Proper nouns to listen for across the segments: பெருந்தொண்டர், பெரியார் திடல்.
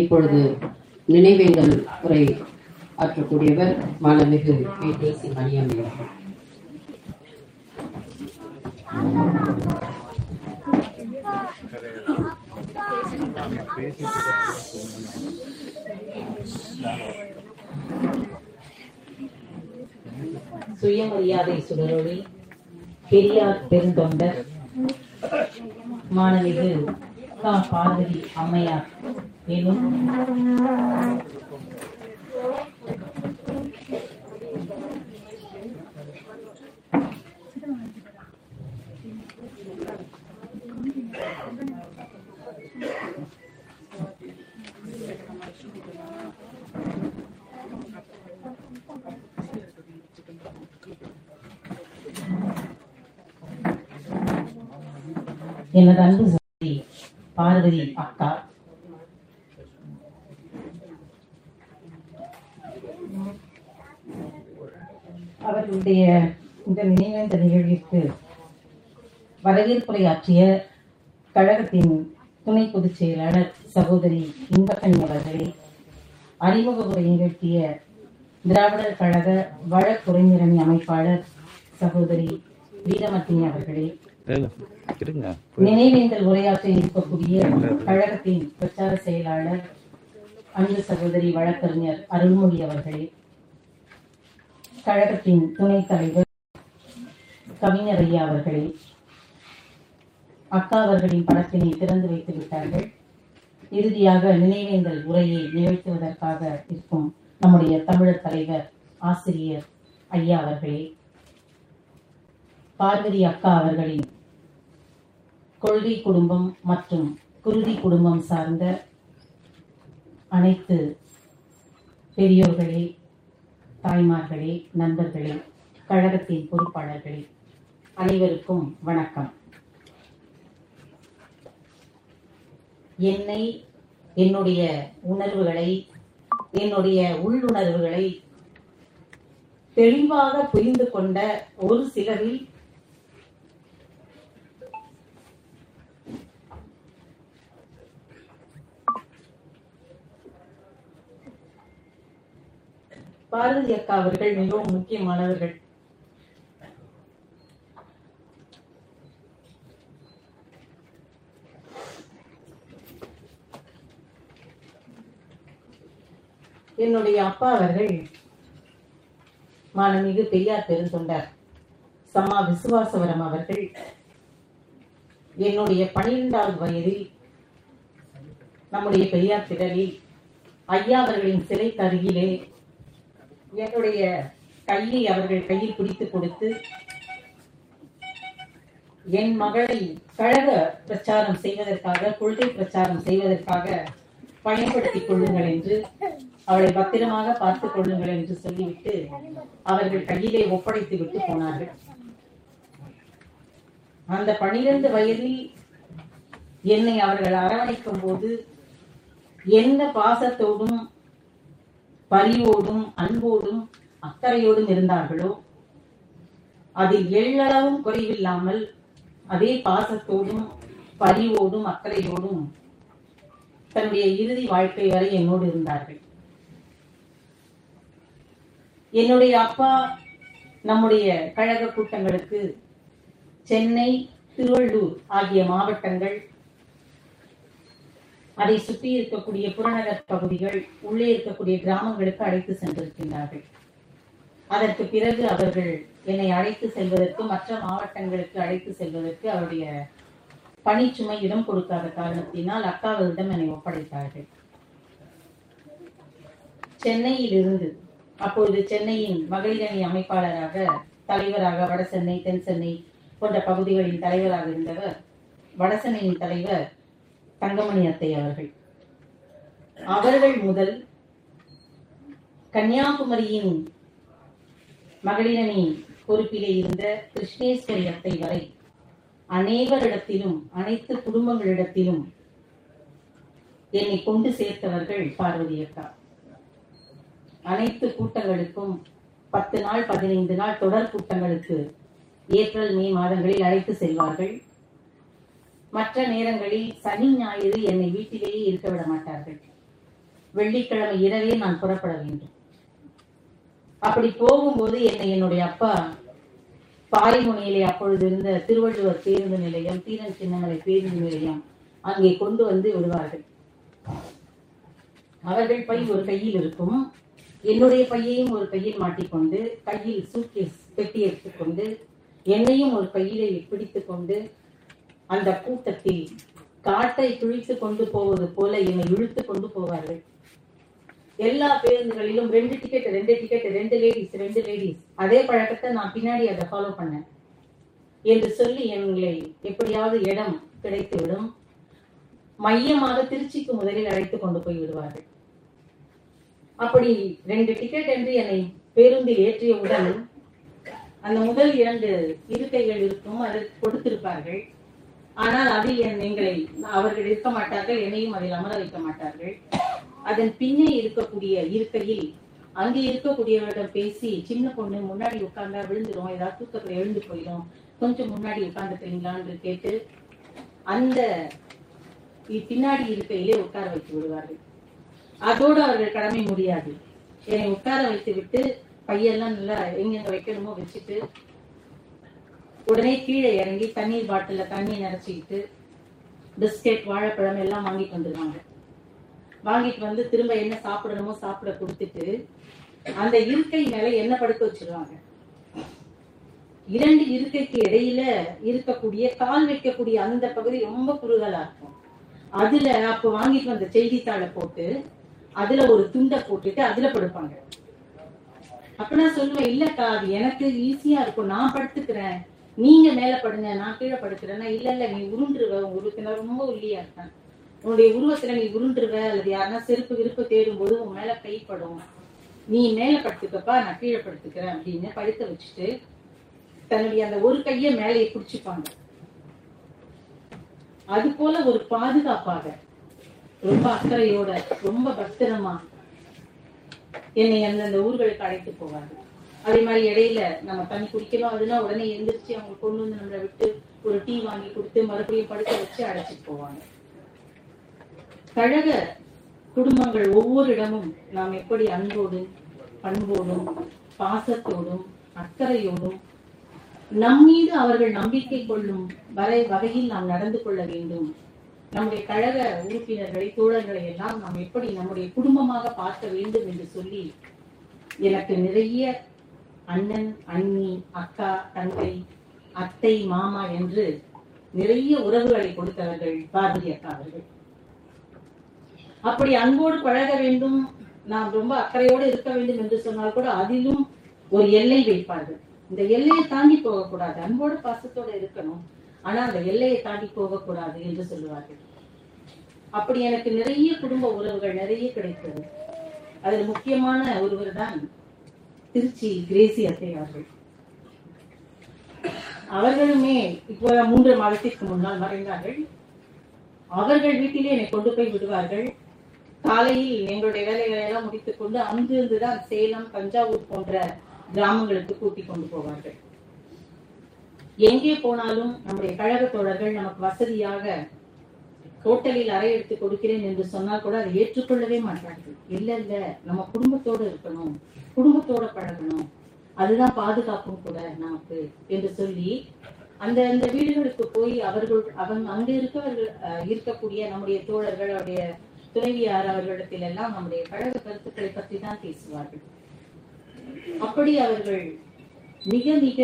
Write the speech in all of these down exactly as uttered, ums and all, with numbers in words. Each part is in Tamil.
இப்பொழுது நினைவேந்தல் உரை ஆற்றக்கூடியவர் மாண்புமிகு பேசி மணியம்ம. சுயமரியாதை சுடரொளி பெரியார் பெருந்தொண்டர் மாண்புமிகு க. பார்வதி அம்மையார் மேலும் எனது அன்பு சகோதரி பார்வதி அக்கா, அவர்களுடைய இந்த நினைவேந்த நிகழ்விற்கு வரவேற்புரை ஆற்றிய கழகத்தின் துணை பொதுச் செயலாளர் சகோதரி இன்பக்கணி அவர்களை, அறிமுக உரை நிகழ்த்திய திராவிடர் கழக வழக்குரைஞரணி அமைப்பாளர் சகோதரி வீரமத்தினி அவர்களே, நினைவேந்தல் உரையாற்ற இருக்கக்கூடிய கழகத்தின் பிரச்சார செயலாளர் அன்பு சகோதரி வழக்கறிஞர் அருள்மொழி அவர்களே, கழகத்தின் துணைத் தலைவர் கவிஞர் ஐயா அவர்களே, அக்கா அவர்களின் படத்தினை திறந்து வைத்து விட்டார்கள். இறுதியாக நினைவேந்தல் உரையை நிகழ்த்துவதற்காக இருக்கும் நம்முடைய தமிழர் தலைவர் ஆசிரியர் ஐயா அவர்களே, பார்வதி அக்கா அவர்களின் கொள்கை குடும்பம் மற்றும் குருதி குடும்பம் சார்ந்த அனைத்து பெரியோர்களே, தாய்மார்களே, நண்பர்களே, கழகத்தின் பொறுப்பாளர்களே, அனைவருக்கும் வணக்கம். என்னை, என்னுடைய உணர்வுகளை, என்னுடைய உள்ளுணர்வுகளை தெளிவாக புரிந்து கொண்ட ஒரு சிலரில் பார்வதி அக்கா அவர்கள் மிகவும் முக்கியமானவர்கள். என்னுடைய அப்பா அவர்கள் மாண்புமிகு பெரியார் பெருந்தொண்டர் சம்மா விசுவாசவரம் அவர்கள் என்னுடைய பனிரெண்டாவது வயதில் நம்முடைய பெரியார் திடலில் ஐயா அவர்களின் சிலைக்கு அருகிலே என்னுடைய கையை அவர்கள் கையில் பிடித்து கொடுத்து என் மகளை கழக பிரச்சாரம் செய்வதற்காக, கொள்கை பிரச்சாரம் செய்வதற்காக பயன்படுத்திக் கொள்ளுங்கள் என்று, அவளை பத்திரமாக பார்த்துக் கொள்ளுங்கள் என்று சொல்லிவிட்டு அவர்கள் கையிலே ஒப்படைத்து விட்டு போனார்கள். அந்த பனிரெண்டு வயதில் என்னை அவர்கள் அரவணைக்கும் போது எந்த பாசத்தோடும் பரிவோடும் அன்போடும் அக்கறையோடும் இருந்தார்களோ அதில் எள்ளளவும் குறைவில்லாமல் அதே பாசத்தோடும் பரிவோடும் அக்கறையோடும் தன்னுடைய இறுதி வாழ்க்கை வரை என்னோடு இருந்தார்கள். என்னுடைய அப்பா நம்முடைய கழக கூட்டங்களுக்கு சென்னை, திருவள்ளூர் ஆகிய மாவட்டங்கள், அதை சுற்றி இருக்கக்கூடிய புறநகர் பகுதிகள், உள்ளே இருக்கக்கூடிய கிராமங்களுக்கு அழைத்து சென்றிருக்கின்றார்கள். அதற்கு பிறகு அவர்கள் என்னை அழைத்து செல்வதற்கு, மற்ற மாவட்டங்களுக்கு அழைத்து செல்வதற்கு அவருடைய பணிச்சுமை இடம் கொடுக்காத காரணத்தினால் அக்காவிடம் என்னை ஒப்படைத்தார்கள். சென்னையில் இருந்து, அப்பொழுது சென்னையின் மகளிரணி அமைப்பாளராக, தலைவராக, வடசென்னை, தென் சென்னை போன்ற பகுதிகளின் தலைவராக இருந்தவர் வடசென்னையின் தலைவர் தங்கமணி அத்தை அவர்கள் அவர்கள் முதல் கன்னியாகுமரியின் மகளிரணி பொறுப்பிலே இருந்த கிருஷ்ணேஸ்வரி அத்தை வரை அனைவரிடத்திலும், அனைத்து குடும்பங்களிடத்திலும் என்னை கொண்டு சேர்த்தவர்கள் பார்வதி அக்கா. அனைத்து கூட்டங்களுக்கும், பத்து நாள் பதினைந்து நாள் தொடர் கூட்டங்களுக்கு ஏப்ரல் மே மாதங்களில் அழைத்து செல்வார்கள். மற்ற நேரங்களில் சனி ஞாயிறு என்னை வீட்டிலேயே இருக்க விட மாட்டார்கள். வெள்ளிக்கிழமை இரவே நான் புறப்பட வேண்டும். அப்படி போகும்போது என்னை என்னுடைய அப்பா பாய்மொழியிலே அப்பொழுது இருந்த திருவள்ளுவர் பேருந்து நிலையம், தீரன் சின்னமலை பேருந்து நிலையம், அங்கே கொண்டு வந்து விடுவார்கள். அவர்கள் பை ஒரு கையில் இருக்கும், என்னுடைய பையையும் ஒரு கையில் மாட்டிக்கொண்டு, கையில் சூட்கேஸ் பெட்டி எடுத்துக்கொண்டு, என்னையும் ஒரு கையிலே பிடித்து கொண்டு அந்த கூட்டத்தில் காட்டை துழித்து கொண்டு போவது போல என்னை இழுத்து கொண்டு போவார்கள். எல்லா பேருந்துகளிலும் ரெண்டு டிக்கெட் ரெண்டு டிக்கெட் ரெண்டு லேடிஸ் ரெண்டு லேடிஸ் அதே பழக்கத்தை நான் பின்னாடி அதை ஃபாலோ பண்ணேன் என்று சொல்லி எங்களை எப்படியாவது இடம் கிடைத்துவிடும். மையமாக திருச்சிக்கு முதலில் அழைத்து கொண்டு போய் விடுவார்கள். அப்படி ரெண்டு டிக்கெட் என்று என்னை பேருந்தில் ஏற்றியவுடன் அந்த முதல் இரண்டு இருக்கைகள் இருக்கும், அதை கொடுத்திருப்பார்கள். ஆனால் அதில் எங்களை அவர்கள் இருக்க மாட்டார்கள், என்னையும் அதில் அமர வைக்க மாட்டார்கள். அதன் பின்னே இருக்கக்கூடிய இருக்கையில் அங்கே இருக்கக்கூடியவரிடம் பேசி, சின்ன பொண்ணு முன்னாடி உட்கார்ந்தா விழுந்துடும், ஏதாவது தூக்கத்துல எழுந்து போயிடும், கொஞ்சம் முன்னாடி உட்கார்ந்துட்டீங்களான்னு கேட்டு அந்த பின்னாடி இருக்கையிலே உட்கார வைத்து விடுவார்கள். அதோடு அவர்கள் கடமை முடியாது. என்னை உட்கார வைத்து விட்டு பையெல்லாம் நல்லா எங்க வைக்கணுமோ வச்சுட்டு உடனே கீழே இறங்கி தண்ணீர் பாட்டில தண்ணி நினைச்சிக்கிட்டு பிஸ்கெட் வாழைப்பழம் எல்லாம் வாங்கிட்டு வந்துடுவாங்க. வாங்கிட்டு வந்து திரும்ப என்ன சாப்பிடணுமோ சாப்பிட கொடுத்துட்டு அந்த இருக்கை மேல என்ன படுக்க வச்சிருவாங்க. இரண்டு இருக்கைக்கு இடையில இருக்கக்கூடிய கால் வைக்கக்கூடிய அந்த பகுதி ரொம்ப குறுகலா இருக்கும். அதுல அப்ப வாங்கிட்டு வந்த செய்தித்தாளை போட்டு அதுல ஒரு துண்டை போட்டுட்டு அதுல படுப்பாங்க. அப்ப நான் சொல்லுவேன், இல்லக்கா அது எனக்கு ஈஸியா இருக்கும், நான் படுத்துக்கிறேன், நீங்க மேல படுங்க, நான் கீழே படுக்கிறேன்னா இல்ல இல்ல நீ உருண்டுருவ, உங்க உருவத்தினர் ரொம்ப உள்ளியா இருக்கேன், உன்னுடைய உருவத்துல நீ உருண்டுருவ, அல்லது யாருன்னா செருப்பு விருப்ப தேடும் போது உன் மேல கைப்படும், நீ மேல படுத்துக்கப்பா நான் கீழே படுத்துக்கிறேன் அப்படின்னு படுக்க வச்சுட்டு தன்னுடைய அந்த ஒரு கைய மேலையை குடிச்சுப்பாங்க. அது போல ஒரு பாதுகாப்பாக ரொம்ப அக்கறையோட ரொம்ப பத்திரமா என்னை அந்தந்த ஊர்களுக்கு அழைத்து போவார்கள். அதே மாதிரி இடையில நம்ம தண்ணி குடிக்கணும் அதுனா உடனே எந்திரிச்சு அவங்க கொண்டு வந்து நம்மளை விட்டு ஒரு டீ வாங்கி கொடுத்து மறுபடியும் படுக்க வச்சு அழைச்சிட்டு போவாங்க. கழக குடும்பங்கள் ஒவ்வொரு இடமும் நாம் எப்படி அன்போடும் பண்போடும் பாசத்தோடும் அக்கறையோடும் நம் மீது அவர்கள் நம்பிக்கை கொள்ளும் வரை வகையில் நாம் நடந்து கொள்ள வேண்டும். நம்முடைய கழக உறுப்பினர்களை தோழர்களை எல்லாம் நாம் எப்படி நம்முடைய குடும்பமாக பார்க்க வேண்டும் என்று சொல்லி எனக்கு நிறைய அண்ணன் அண்ணி அக்கா தங்கை அத்தை மாமா என்று நிறைய உறவுகளை கொடுத்தவர்கள் பார்வதி அக்கா அவர்கள். அப்படி அன்போடு பழக வேண்டும், நாம் ரொம்ப அக்கறையோடு இருக்க வேண்டும் என்று சொன்னால் கூட அதிலும் ஒரு எல்லை வைப்பார்கள். இந்த எல்லையை தாண்டி போகக்கூடாது, அன்போடு பாசத்தோட இருக்கணும், ஆனா அந்த எல்லையை தாண்டி போகக்கூடாது என்று சொல்லுவார்கள். அப்படி எனக்கு நிறைய குடும்ப உறவுகள் நிறைய கிடைத்தது. அதில் முக்கியமான ஒருவர் தான் திருச்சி கிரேசி அத்தை அவர்கள். அவர்களுமே இப்போ மூன்று மாதத்திற்கு முன்னால் மறைந்தார்கள். அவர்கள் வீட்டிலே என்னை கொண்டு போய் விடுவார்கள். காலையில் எங்களுடைய வேலைகளை எல்லாம் முடித்துக் கொண்டு அங்கிருந்துதான் சேலம் தஞ்சாவூர் போன்ற கிராமங்களுக்கு கூட்டிக் கொண்டு போவார்கள். எங்கே போனாலும் நம்முடைய கழக தோழர்கள் நமக்கு வசதியாக ஹோட்டலில் அறை எடுத்து கொடுக்கிறேன் என்று சொன்னால் கூட அதை ஏற்றுக்கொள்ளவே மாட்டார்கள். இல்ல இல்ல நம்ம குடும்பத்தோடு இருக்கணும், குடும்பத்தோட பழகணும், அதுதான் பாதுகாப்பும் கூட நமக்கு என்று சொல்லி அந்த அந்த வீடுகளுக்கு போய் அவர்கள் அவங்க அங்க இருக்கவர்கள் இருக்கக்கூடிய நம்முடைய தோழர்கள் அவருடைய துணைவியார் அவர்களிடத்தில் எல்லாம் நம்முடைய கழக கருத்துக்களை பற்றி தான் பேசுவார்கள். அப்படி அவர்கள் மிக மிக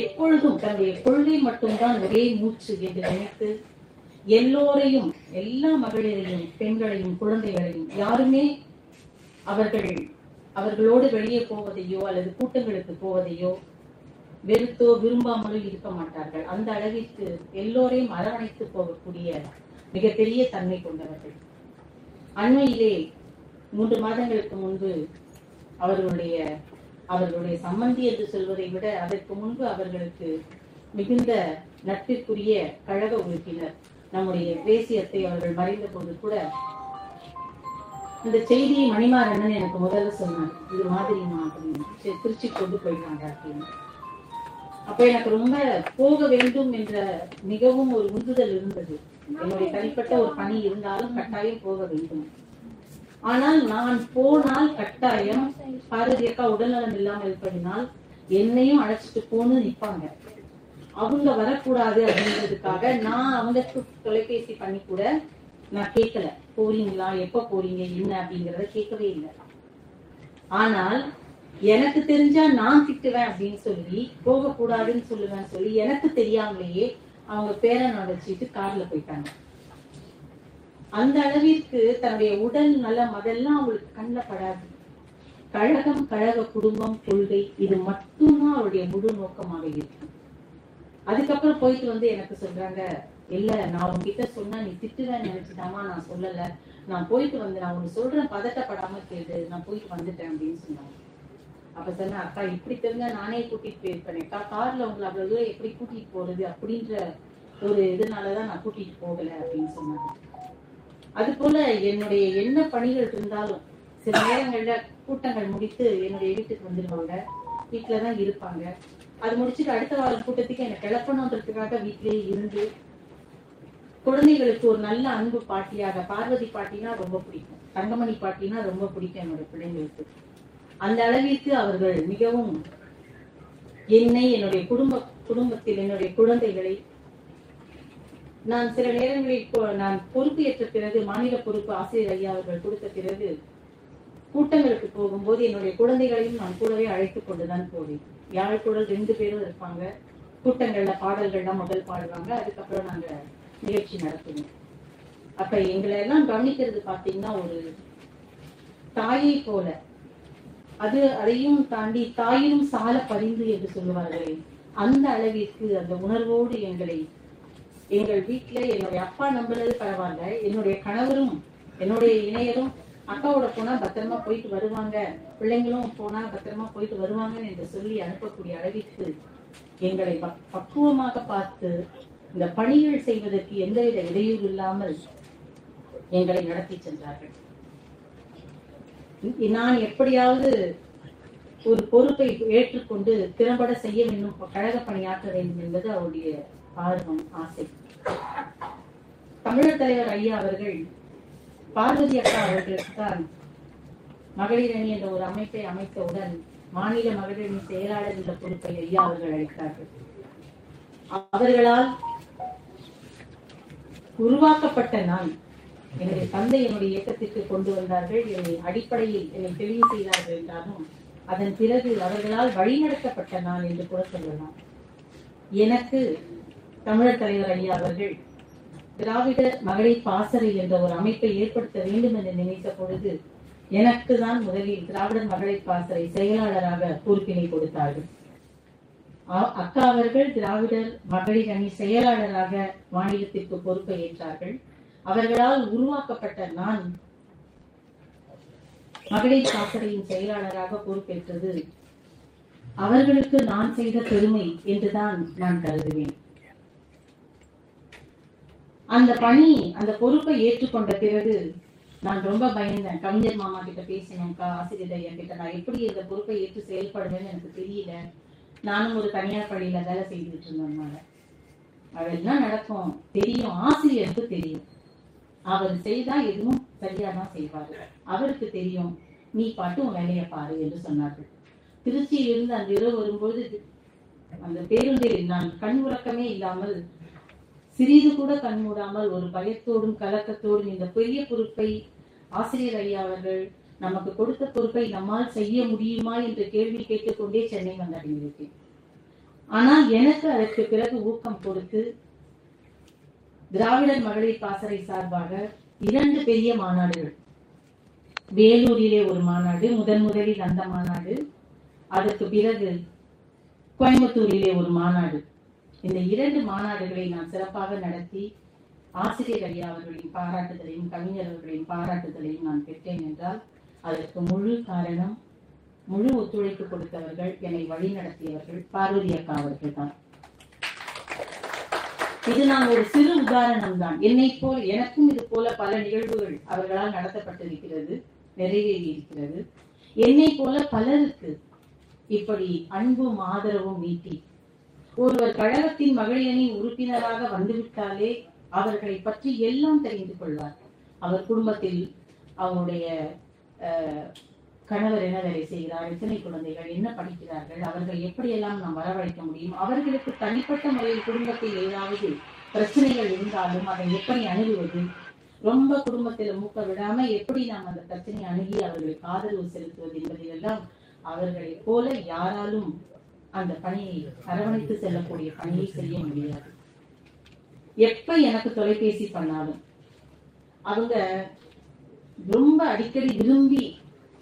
எப்பொழுதும் தன்னுடைய கொள்கை மட்டும்தான் ஒரே மூச்சு என்று நினைத்து எல்லோரையும் எல்லா மகளிரையும் பெண்களையும் குழந்தைகளையும் யாருமே அவர்கள் அவர்களோடு வெளியே போவதையோ அல்லது கூட்டங்களுக்கு போவதையோ வெறுத்தோ விரும்பாமலோ இருக்க மாட்டார்கள். அந்த அளவிற்கு எல்லோரையும் அரவணைத்து போகக்கூடிய மிகப்பெரிய தன்மை கொண்டவர்கள். அண்மையிலே மூன்று மாதங்களுக்கு முன்பு அவர்களுடைய அவர்களுடைய சம்பந்தி என்று சொல்வதை விட அதற்கு முன்பு அவர்களுக்கு மிகுந்த நட்பிற்குரிய கழக உறுப்பினர் நம்முடைய தேசியத்தை அவர்கள் மறைந்த போது கூட இந்த செய்தியை மணிமாறன் எனக்கு முதல்ல சொன்னார், இது மாதிரி அப்படின்னு திருச்சி கொண்டு போயிட்டாங்க அப்படின்னு. அப்ப எனக்கு ரொம்ப போக வேண்டும் என்ற மிகவும் ஒரு உந்துதல் இருந்தது. என்னுடைய தனிப்பட்ட ஒரு பணி இருந்தாலும் கட்டாயம் போக வேண்டும், ஆனால் நான் போனால் கட்டாயம் பார்வதி அக்கா உடல்நலம் இல்லாமல் இருப்பதினால் என்னையும் அழைச்சிட்டு போன்னு நிப்பாங்க. அவங்க வரக்கூடாது அப்படின்றதுக்காக நான் அவங்களுக்கு தொலைபேசி பண்ணி கூட நான் கேட்கல, போறீங்களா, எப்ப போறீங்க, என்ன அப்படிங்கறத கேட்கவே இல்லை. ஆனால் எனக்கு தெரிஞ்சா நான் திட்டுவேன் அப்படின்னு சொல்லி போக கூடாதுன்னு சொல்லுவேன் சொல்லி எனக்கு தெரியாமலேயே அவங்க பேரன் அடைச்சிட்டு கார்ல போயிட்டாங்க. அந்த அளவிற்கு தன்னுடைய உடல் நலம் அதெல்லாம் அவளுக்கு கண்ணப்படாது. கழகம், கழக குடும்பம், கொள்கை இது மட்டும்தான் அவருடைய முழு நோக்கமாக இருக்கு. அதுக்கப்புறம் போயிட்டு வந்து எனக்கு சொல்றாங்க, இல்ல நான் உங்ககிட்ட சொன்னா நீ திட்டுவேன்னு நினைச்சிட்டாமா, நான் சொல்லல, நான் போயிட்டு வந்து நான் உனக்கு சொல்றேன், பதட்டப்படாம கேளு, நான் போயிட்டு வந்துட்டேன் அப்படின்னு சொன்னாங்க. அப்ப சொன்ன, அக்கா இப்படி தெரிஞ்சா நானே கூட்டிட்டு போயிருப்பேன் அக்கா, கார்ல உங்களை அவ்வளவு எப்படி கூட்டிட்டு போறது அப்படின்ற ஒரு இதனாலதான் நான் கூட்டிட்டு போகல அப்படின்னு சொன்னாங்க. அது போல என்னுடைய என்ன பணிகள் இருந்தாலும் சில நேரங்கள்ல கூட்டங்கள் முடித்து என்னுடைய வீட்டுக்கு வந்துடுவாங்க, வீட்டுலதான் இருப்பாங்க. அது முடிச்சுட்டு அடுத்த வாரம் கூட்டத்துக்கு என்னை கிளப்பணுன்றதுக்காக வீட்டிலேயே இருந்து குழந்தைகளுக்கு ஒரு நல்ல அன்பு பாட்டியாக, பார்வதி பாட்டினா ரொம்ப பிடிக்கும், தங்கமணி பாட்டினா ரொம்ப பிடிக்கும் என்னுடைய பிள்ளைங்களுக்கு. அந்த அளவிற்கு அவர்கள் மிகவும் என்னை, என்னுடைய குடும்ப குடும்பத்தில் என்னுடைய குழந்தைகளை, நான் சில நேரங்களில் நான் பொறுப்பு ஏற்ற பிறகு, மாநில பொறுப்பு ஆசிரியர் ஐயா அவர்கள் கொடுத்த பிறகு கூட்டங்களுக்கு போகும்போது என்னுடைய குழந்தைகளையும் நான் கூடவே அழைத்துக் கொண்டுதான் போவேன். யாழ் குழல் ரெண்டு பேரும் இருப்பாங்க. கூட்டங்கள்ல பாடல்கள்லாம் முதல் பாடுவாங்க, அதுக்கப்புறம் நாங்க நிகழ்ச்சி நடத்துவோம். அப்ப எங்களை எல்லாம் கவனிக்கிறது பாத்தீங்கன்னா ஒரு தாயை போல, அது அதையும் தாண்டி தாயும் சால பரிந்து என்று சொல்லுவார்களே அந்த அளவிற்கு அந்த உணர்வோடு எங்களை, எங்கள் வீட்டுல என்னுடைய அப்பா நம்புறது பரவாயில்ல, என்னுடைய கணவரும் என்னுடைய இணையரும் அக்காவோட போனா பத்திரமா போயிட்டு வருவாங்க, பிள்ளைங்களும் போனா பத்திரமா போயிட்டு வருவாங்கன்னு என்று சொல்லி அனுப்பக்கூடிய அளவிற்கு எங்களை பக்குவமாக பார்த்து இந்த பணிகள் செய்வதற்கு எந்தவித இடையூறு இல்லாமல் எங்களை நடத்தி சென்றார்கள். நான் எப்படியாவது ஒரு பொறுப்பை ஏற்றுக்கொண்டு திறம்பட செய்ய வேண்டும், கழக பணியாற்ற வேண்டும் என்பது அவருடைய ஆர்வம், ஆசை. தமிழர் தலைவர் ஐயா அவர்கள் பார்வதி அக்கா அவர்களுக்கு தான் மகளிர் அணி என்ற ஒரு அமைப்பை அமைத்தவுடன் மாநில மகளிர் அணி செயலாளர் என்ற பொறுப்பை ஐயா அவர்கள் அளித்தார்கள். அவர்களால் உருவாக்கப்பட்ட நான், என்னுடைய தந்தை என்னுடைய இயக்கத்திற்கு கொண்டு வந்தார்கள், என்னை அடிப்படையில் என்னை தெளிவு செய்தார்கள் என்றாலும் அதன் பிறகு அவர்களால் வழிநடத்தப்பட்ட நான் என்று கூட சொல்லலாம். எனக்கு தமிழர் தலைவர் ஐயா அவர்கள் திராவிட மகளிர் பாசறை என்ற ஒரு அமைப்பை ஏற்படுத்த வேண்டும் என்று நினைத்த பொழுது எனக்கு தான் முதலில் திராவிடர் மகளிர் பாசறை செயலாளராக பொறுப்பினை கொடுத்தார்கள். அக்கா அவர்கள் திராவிடர் மகளிர் அணி செயலாளராக மாநிலத்திற்கு பொறுப்பை ஏற்றார்கள். அவர்களால் உருவாக்கப்பட்ட நான் மகளிர் பாசறையின் செயலாளராக பொறுப்பேற்றது அவர்களுக்கு நான் செய்த பெருமை என்றுதான் நான் கருதுவேன். அந்த பணி, அந்த பொறுப்பை ஏற்றுக்கொண்ட பிறகு நான் ரொம்ப பயந்தேன். கவிஞர் மாமா கிட்ட பேசினேன்க்கா, ஆசிரியர் ஐயா கிட்ட, நான் எப்படி இந்த பொறுப்பை ஏற்று செயல்படுவேன்னு எனக்கு தெரியல, நானும் ஒரு தனியார் பள்ளியில வேலை செய்துட்டு இருந்தேன், அதெல்லாம் நடக்கும் தெரியும், ஆசிரியருக்கு தெரியும், அவர் செய்தா எதுவும் சரியாதான் செய்வாரு, அவருக்கு தெரியும், நீ பாட்டு உன் வேலையை பாரு என்று சொன்னார்கள். திருச்சியிலிருந்து அந்த இரவு வரும்போது அந்த பேருந்தில் நான் கண் உறக்கமே இல்லாமல், சிறிது கூட கண் மூடாமல், ஒரு பயத்தோடும் கலக்கத்தோடும் இந்த பெரிய பொறுப்பை ஆசிரியர் ஐயா அவர்கள் நமக்கு கொடுத்த பொறுப்பை நம்மால் செய்ய முடியுமா என்ற கேள்வி கேட்டுக்கொண்டே சென்னை வந்தடைந்திருக்கேன். ஆனால் எனக்கு அதற்கு பிறகு ஊக்கம் கொடுத்து திராவிடர் மகளிர் பாசறை சார்பாக இரண்டு பெரிய மாநாடுகள், வேலூரிலே ஒரு மாநாடு, முதன் முதலில் அந்த மாநாடு, அதற்கு பிறகு கோயம்புத்தூரிலே ஒரு மாநாடு, இந்த இரண்டு மாநாடுகளை நான் சிறப்பாக நடத்தி ஆசிரியர் ஐயா அவர்களின் பாராட்டுதலையும் கவிஞர் அவர்களின் பாராட்டுதலையும் நான் பெற்றேன் என்றால் அதற்கு முழு காரணம், முழு ஒத்துழைப்பு கொடுத்தவர்கள், என்னை வழி நடத்தியவர்கள் பார்வதி அக்கா அவர்கள் தான். இது நான் ஒரு சிறு உதாரணம் தான். என்னை போல் எனக்கும் இது போல பல நிகழ்வுகள் அவர்களால் நடத்தப்பட்டிருக்கிறது, நிறைவேறி இருக்கிறது. என்னை போல பலருக்கு இப்படி அன்பும் ஆதரவும் நீட்டி ஒருவர் கழகத்தின் மகளிரணி உறுப்பினராக வந்துவிட்டாலே அவர்களை பற்றி எல்லாம் தெரிந்து கொள்வார். அவர் குடும்பத்தில் அவங்களுடைய கணவர் என்ன வேலை செய்கிறார், எத்தனை குழந்தைகள், என்ன படிக்கிறார்கள், அவர்கள் எப்படியெல்லாம் நாம் வரவழைக்க முடியும், அவர்களுக்கு தனிப்பட்ட முறையில் குடும்பத்தில் ஏதாவது பிரச்சனைகள் இருந்தாலும் அதை எப்படி அணுகுவது, ரொம்ப குடும்பத்துல மூக்க விடாம எப்படி நாம் அந்த பிரச்சனையை அணுகி அவர்களுக்கு ஆதரவு செலுத்துவது என்பதையெல்லாம் அவர்களை போல யாராலும் அந்த பணியை அரவணைத்து செல்லக்கூடிய பணியை செய்ய முடியாது. எப்ப எனக்கு தொலைபேசி பண்ணாலும் அவங்க ரொம்ப அடிக்கடி விரும்பி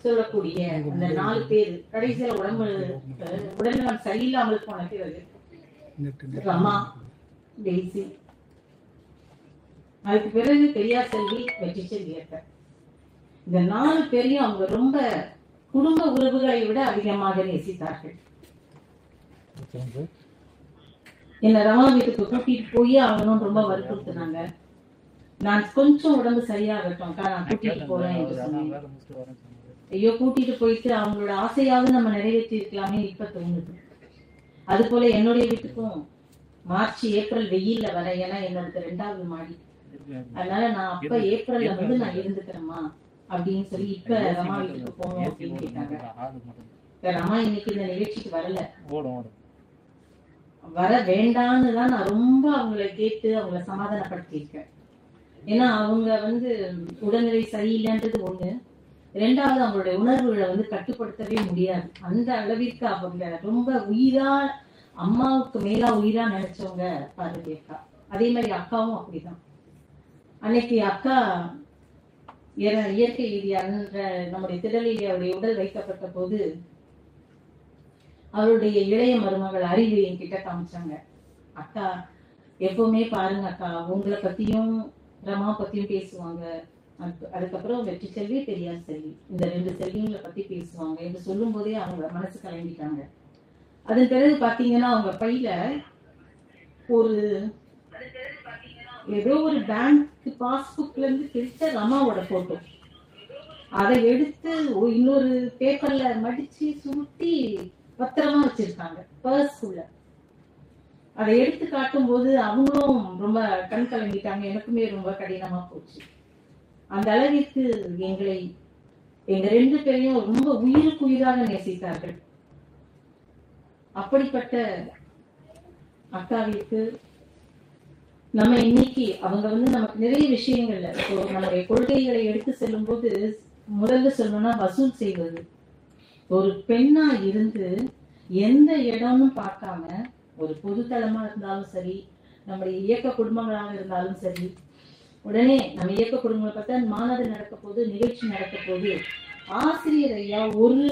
சொல்லக்கூடிய அந்த நாலு பேர் கடைசியில உடம்பு உடல்நலம் சரியில்லாமல் போன பிறகு ரமா டெய்ஸி, அதுக்கு பிறகு பெரியார் செல்வி, வெற்றிச்செல் இயக்கர், இந்த நாலு பேரையும் அவங்க ரொம்ப குடும்ப உறவுகளை விட அதிகமாக நேசித்தார்கள். என்ன ரமா வீட்டுக்கு கூட்டிட்டு போய் அவங்களும் ரொம்ப வற்புறுத்தினாங்க. நான் கொஞ்சம் உடம்பு சரியாகட்டும்க்கா நான் கூட்டிட்டு போறேன் என்று சொன்னேன். ஐயோ, கூட்டிட்டு போயிட்டு அவங்களோட ஆசையாவது நம்ம நிறைவேற்றி இருக்கலாமே இப்ப தோணுது. அது போல என்னுடைய வீட்டுக்கும் மார்ச் ஏப்ரல் வெயில்ல வர, ஏன்னா என்னோட ரெண்டாவது மாடி, அதனால நான் அப்ப ஏப்ரல்ல வந்து நான் இருந்துக்கிறேம்மா அப்படின்னு சொல்லி இப்ப ரமா வீட்டுக்கு போவோம் அப்படின்னு கேட்டாங்க. ரமா இன்னைக்கு இந்த நிகழ்ச்சிக்கு வரல, வர வேண்டான்னு தான் நான் ரொம்ப அவங்களை கேட்டு அவங்களை சமாதானப்படுத்தியிருக்கேன். ஏன்னா அவங்க வந்து உடல்நிலை சரியில்லைன்றது ஒண்ணு, ரெண்டாவது அவங்களுடைய உணர்வுகளை வந்து கட்டுப்படுத்தவே முடியாது. அந்த அளவிற்கு அவங்க ரொம்ப உயிரா, அம்மாவுக்கு மேலா உயிரா நினைச்சவங்க பார்வதி அக்கா. அதே மாதிரி அக்காவும் அப்படிதான். அன்னைக்கு அக்கா இயற்கை ரீதியாக நம்முடைய திடலில் அவருடைய உடல் வைக்கப்பட்ட போது அவருடைய இளைய மருமகள் அறிவு என்கிட்ட காமிச்சாங்க. அக்கா எப்பவுமே பாருங்க அக்கா, உங்களை பத்தியும் ரமா பத்தியும் பேசுவாங்க, அதுக்கப்புறம் வெற்றி செல்வி பெரியார் செல்வி இந்த ரெண்டு செல்விங்களை பத்தி பேசுவாங்க என்று சொல்லும் போதே அவங்க மனசு கலங்கிட்டாங்க. அதன் பிறகு பாத்தீங்கன்னா அவங்க பையில ஒரு ஏதோ ஒரு பேங்க் பாஸ்புக்ல இருந்து கிடைச்ச ரமாவோட போட்டோ, அதை எடுத்து இன்னொரு பேப்பர்ல மடிச்சு சுருட்டி பத்திரமா வச்சிருக்காங்க பர்ஸ்குள்ள. அதை எடுத்து காட்டும் போது அவங்களும் ரொம்ப கண் கலங்கிட்டாங்க. எனக்குமே ரொம்ப கடினமா போச்சு. அந்த அளவிற்கு எங்களை, எங்க ரெண்டு பேரையும் ரொம்ப உயிருக்கு உயிராக நேசித்தார்கள். அப்படிப்பட்ட அக்காவிற்கு நம்ம இன்னைக்கு அவங்க வந்து நமக்கு நிறைய விஷயங்கள்ல இப்போ நம்முடைய கொள்கைகளை எடுத்து செல்லும் போது முதல்ல சொல்லணும்னா வசூல் செய்வது. ஒரு பெண்ணா இருந்து எந்த இடம்னு பார்க்காம, ஒரு பொதுத்தளமா இருந்தாலும் சரி, நம்முடைய இயக்க குடும்பங்களாக இருந்தாலும் சரி, உடனே நம்ம இயக்க குடும்பங்களை பார்த்தா மாநாடு நடக்க போது, நிகழ்ச்சி நடக்க போது, ஆசிரியர் ஐயா ஒரு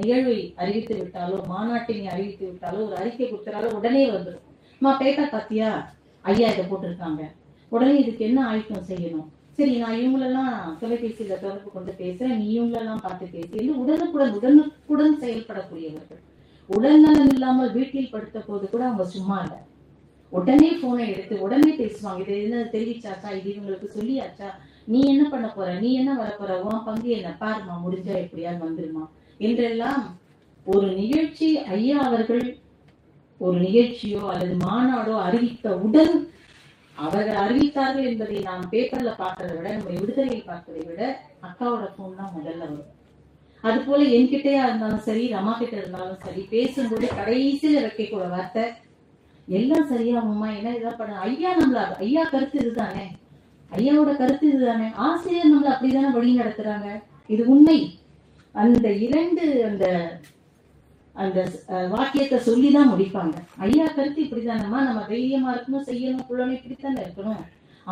நிகழ்வை அறிவித்து விட்டாலோ, மாநாட்டினை அறிவித்து விட்டாலோ, ஒரு அறிக்கை கொடுத்தாலோ உடனே வந்துடும். அம்மா பேப்பர் பாத்தியா, ஐயா இதை போட்டிருக்காங்க, உடனே இதுக்கு என்ன ஆயத்தம் செய்யணும், சரி நான் இவங்களெல்லாம் தொலைபேசியில தொடர்பு கொண்டு பேசுறேன், நீ இவங்களெல்லாம் பார்த்து பேசுறேன். உடனுக்குடன் உடனுக்குடன் செயல்படக்கூடியவர்கள். உடல்நலம் இல்லாமல் வீட்டில் படுத்த போது கூட அவங்க சும்மா இல்லை, உடனே போனை எடுத்து உடனே பேசுவாங்க. இது என்ன தெரிவிச்சாச்சா, இது இவங்களுக்கு சொல்லியாச்சா, நீ என்ன பண்ண போற, நீ என்ன வர போற, உன் பங்கு என்ன, பாருமா முடிஞ்சா எப்படியாவது வந்துருமா என்றெல்லாம் ஒரு நிகழ்ச்சி ஐயா அவர்கள் ஒரு நிகழ்ச்சியோ அல்லது மாநாடோ அறிவித்தவுடன் அவர்கள் அறிவித்தார்கள் என்பதை நாம் பேப்பர்ல பார்க்கறதை விட, நம்முடைய விடுதலையில் பார்க்கறதை விட அக்காவோட போன் தான் முதல்ல வரும். அது போல என்கிட்டயா இருந்தாலும் சரி, ரமா கிட்ட இருந்தாலும் சரி, பேசும்போது கடைசியில வைக்கக்கூட வார்த்தை எல்லாம் சரியா உமா, என்ன இதா பண்ண ஐயா, நம்மள ஐயா கருத்து இதுதானே, ஐயாவோட கருத்து இதுதானே, ஆசிரியர் நம்மள அப்படிதானே வழி நடத்துறாங்க, இது உண்மை. அந்த இரண்டு அந்த அந்த வாக்கியத்தை சொல்லிதான் முடிப்பாங்க. ஐயா கருத்து இப்படிதானம்மா, நம்ம தைரியமா இருக்கணும், செய்யணும், புலனும் இப்படித்தானே இருக்கணும்,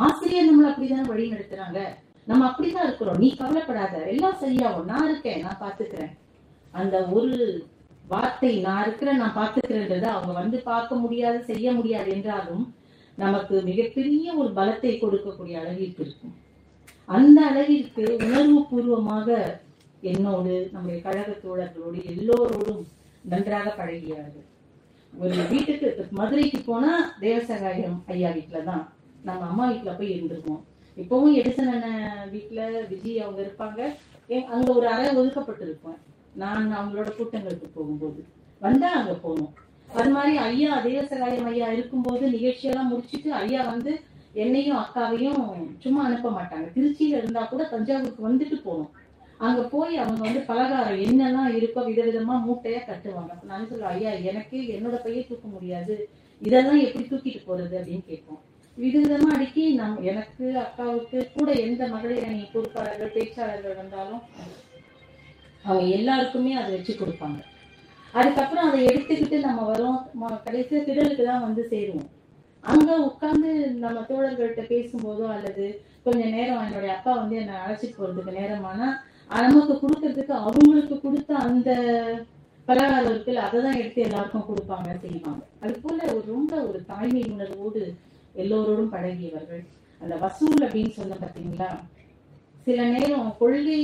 ஆசிரியர் நம்மள அப்படிதானே வழி நடத்துறாங்க, நம்ம அப்படிதான் இருக்கிறோம், நீ கவலைப்படாத, எல்லாம் சரியாகும், நான் இருக்கேன், நான் பாத்துக்கிறேன். அந்த ஒரு வார்த்தை நான் இருக்கிறேன், நான் பாத்துக்கிறேன்றத அவங்க வந்து பார்க்க முடியாது, செய்ய முடியாது என்றாலும் நமக்கு மிகப்பெரிய ஒரு பலத்தை கொடுக்கக்கூடிய அளவிற்கு இருக்கும். அந்த அளவிற்கு உணர்வு பூர்வமாக என்னோடு, நம்முடைய கழக தோழர்களோடு, எல்லோரோடும் நன்றாக பழகியார்கள். ஒரு வீட்டுக்கு மதுரைக்கு போனா தேவசகாயம் ஐயா வீட்டுலதான், நம்ம அம்மா வீட்டுல போய் இருந்திருக்கோம். இப்பவும் எடிசன் வீட்டுல விஜய் அவங்க இருப்பாங்க, அங்க ஒரு அறை ஒதுக்கப்பட்டு இருப்பேன் நான் அவங்களோட கூட்டங்களுக்கு போகும்போது, வந்தா அங்க போனோம். அது மாதிரி ஐயா தேவசகாயம் ஐயா இருக்கும்போது நிகழ்ச்சியெல்லாம் முடிச்சுட்டு ஐயா வந்து என்னையும் அக்காவையும் சும்மா அனுப்ப மாட்டாங்க. திருச்சியில இருந்தா கூட தஞ்சாவூருக்கு வந்துட்டு போகணும். அங்க போய் அவங்க வந்து பலகாரம் என்னெல்லாம் இருக்கோ விதவிதமா மூட்டையா கட்டுவாங்க. நான் சொல்லுவேன், ஐயா எனக்கு என்னோட பைய தூக்க முடியாது, இதெல்லாம் எப்படி தூக்கிட்டு போறது அப்படின்னு கேட்போம். விதவிதமா அடிக்கி நம் எனக்கு அக்காவுக்கு கூட எந்த மகளிர் அணி பொறுப்பாளர்கள் பேச்சாளர்கள் வந்தாலும் அவங்க எல்லாருக்குமே அதை வச்சு கொடுப்பாங்க. அதுக்கப்புறம் அதை எடுத்துக்கிட்டு நம்ம வரோம். கடைசியா திடலுக்கு தான் வந்து சேருவோம். அங்க உட்காந்து நம்ம தோழர்கள்ட்ட பேசும்போதோ அல்லது கொஞ்ச நேரம் என்னுடைய அப்பா வந்து என்னை அழைச்சிட்டு போறதுக்கு நேரமானா நமக்கு கொடுக்கறதுக்கு அவங்களுக்கு கொடுத்த அந்த பலகாரம் இருக்குல்ல, அதை தான் எடுத்து எல்லாருக்கும் கொடுப்பாங்க, செய்வாங்க. அது போல ஒரு ரொம்ப ஒரு தாய்மை உணர்வோடு எல்லோரோடும் பழகியவர்கள். அந்த வசூல் அப்படின்னு சொன்ன பார்த்தீங்களா, சில நேரம் கொள்கை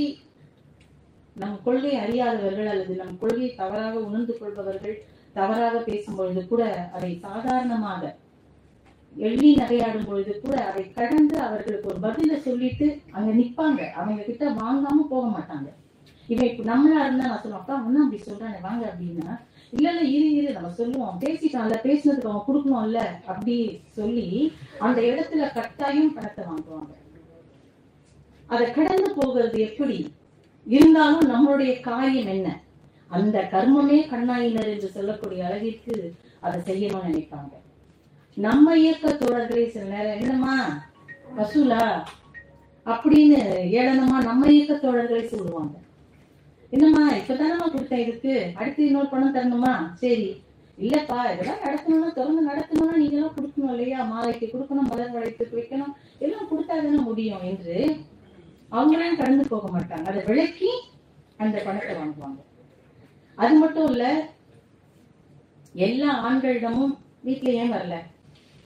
நம் கொள்கை அறியாதவர்கள் அல்லது நம் கொள்கையை தவறாக உணர்ந்து கொள்பவர்கள் தவறாக பேசும்பொழுது கூட அதை சாதாரணமாக எள்ளி நகையாடும் பொழுது கூட அதை கடந்து அவர்களுக்கு ஒரு பதில சொல்லிட்டு அங்க நிப்பாங்க. அவங்க கிட்ட வாங்காம போக மாட்டாங்க. இவன் இப்ப நம்மளா இருந்தா நான் சொல்லுவோம், அப்பா ஒன்னும் அப்படி சொல்றானே வாங்க அப்படின்னா, இல்ல இல்ல இரு இரு நம்ம சொல்லுவோம், பேசிட்டான்ல பேசினதுக்கு அவங்க கொடுக்கணும்ல அப்படி சொல்லி அந்த இடத்துல கட்டாயம் பணத்தை வாங்குவாங்க. அதை கடந்து போகிறது எப்படி இருந்தாலும் நம்மளுடைய காரியம் என்ன, அந்த கர்மமே கண்ணாயினர் என்று சொல்லக்கூடிய அளவிற்கு அதை செய்யணும்னு நினைப்பாங்க. நம்ம இயக்க தோழர்களை சில நேரம் என்னமா வசூலா அப்படின்னு ஏளனமா நம்ம இயக்க தோழர்களை சொல்லுவாங்க. என்னம்மா இப்பதானமா கொடுத்தேன், இருக்கு அடுத்து இன்னொரு பணம் தரணுமா, சரி இல்லப்பா இதெல்லாம் நடத்தணும்னா தொடர்ந்து நடத்தணும்னா நீங்க எல்லாம் கொடுக்கணும் இல்லையா, மாலைக்கு கொடுக்கணும் மலர் வளையத்துக்கு வைக்கணும் எல்லாம் கொடுத்தாதானே முடியும் என்று அவங்களாம் கடந்து போக மாட்டாங்க. அதை விளக்கி அந்த பணத்தை வாங்குவாங்க. அது மட்டும் இல்ல, எல்லா ஆண்களிடமும் வீட்டுல ஏன் வரல,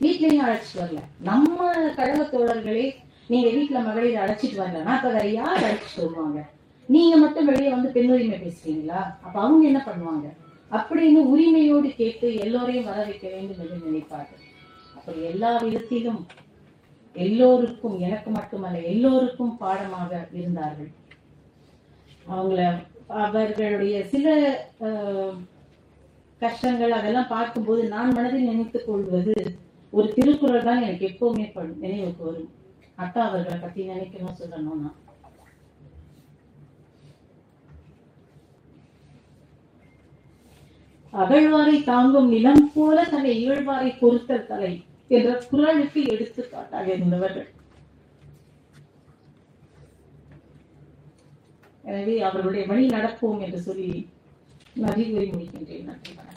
வீட்லயும் அழைச்சிட்டு வரல, நம்ம கழக தோழர்களே நீங்க வீட்டுல மகளிர் அழைச்சிட்டு வரலன்னா அப்ப வேற யார் அழைச்சிட்டு வருவாங்க, நீங்க மட்டும் வெளியே வந்து பெண்ணுரிமை பேசுறீங்களா, அப்ப அவங்க என்ன பண்ணுவாங்க அப்படின்னு உரிமையோடு கேட்டு எல்லோரையும் வர வைக்க வேண்டும் என்று நினைப்பார்கள். அப்படி எல்லா விதத்திலும் எல்லோருக்கும், எனக்கு மட்டுமல்ல எல்லோருக்கும் பாடமாக இருந்தார்கள். அவங்கள அவர்களுடைய சில கஷ்டங்கள் அதெல்லாம் பார்க்கும்போது நான் மனதில் நினைத்துக் கொள்வது ஒரு திருக்குறள் தான் எனக்கு எப்பவுமே நினைவுக்கு வரும். அக்கா அவர்களை பத்தி நினைக்கணும் சொல்லணும்னா, அகழ்வாரை தாங்கும் நிலம் போல தலை இயல்வாரை பொறுத்தல் தலை என்ற குறளுக்கு எடுத்துக்காட்டாக இருந்தவர்கள். எனவே அவர்களுடைய வழி நடப்போம் என்று சொல்லி அறிவுரை முடிக்கின்றேன்.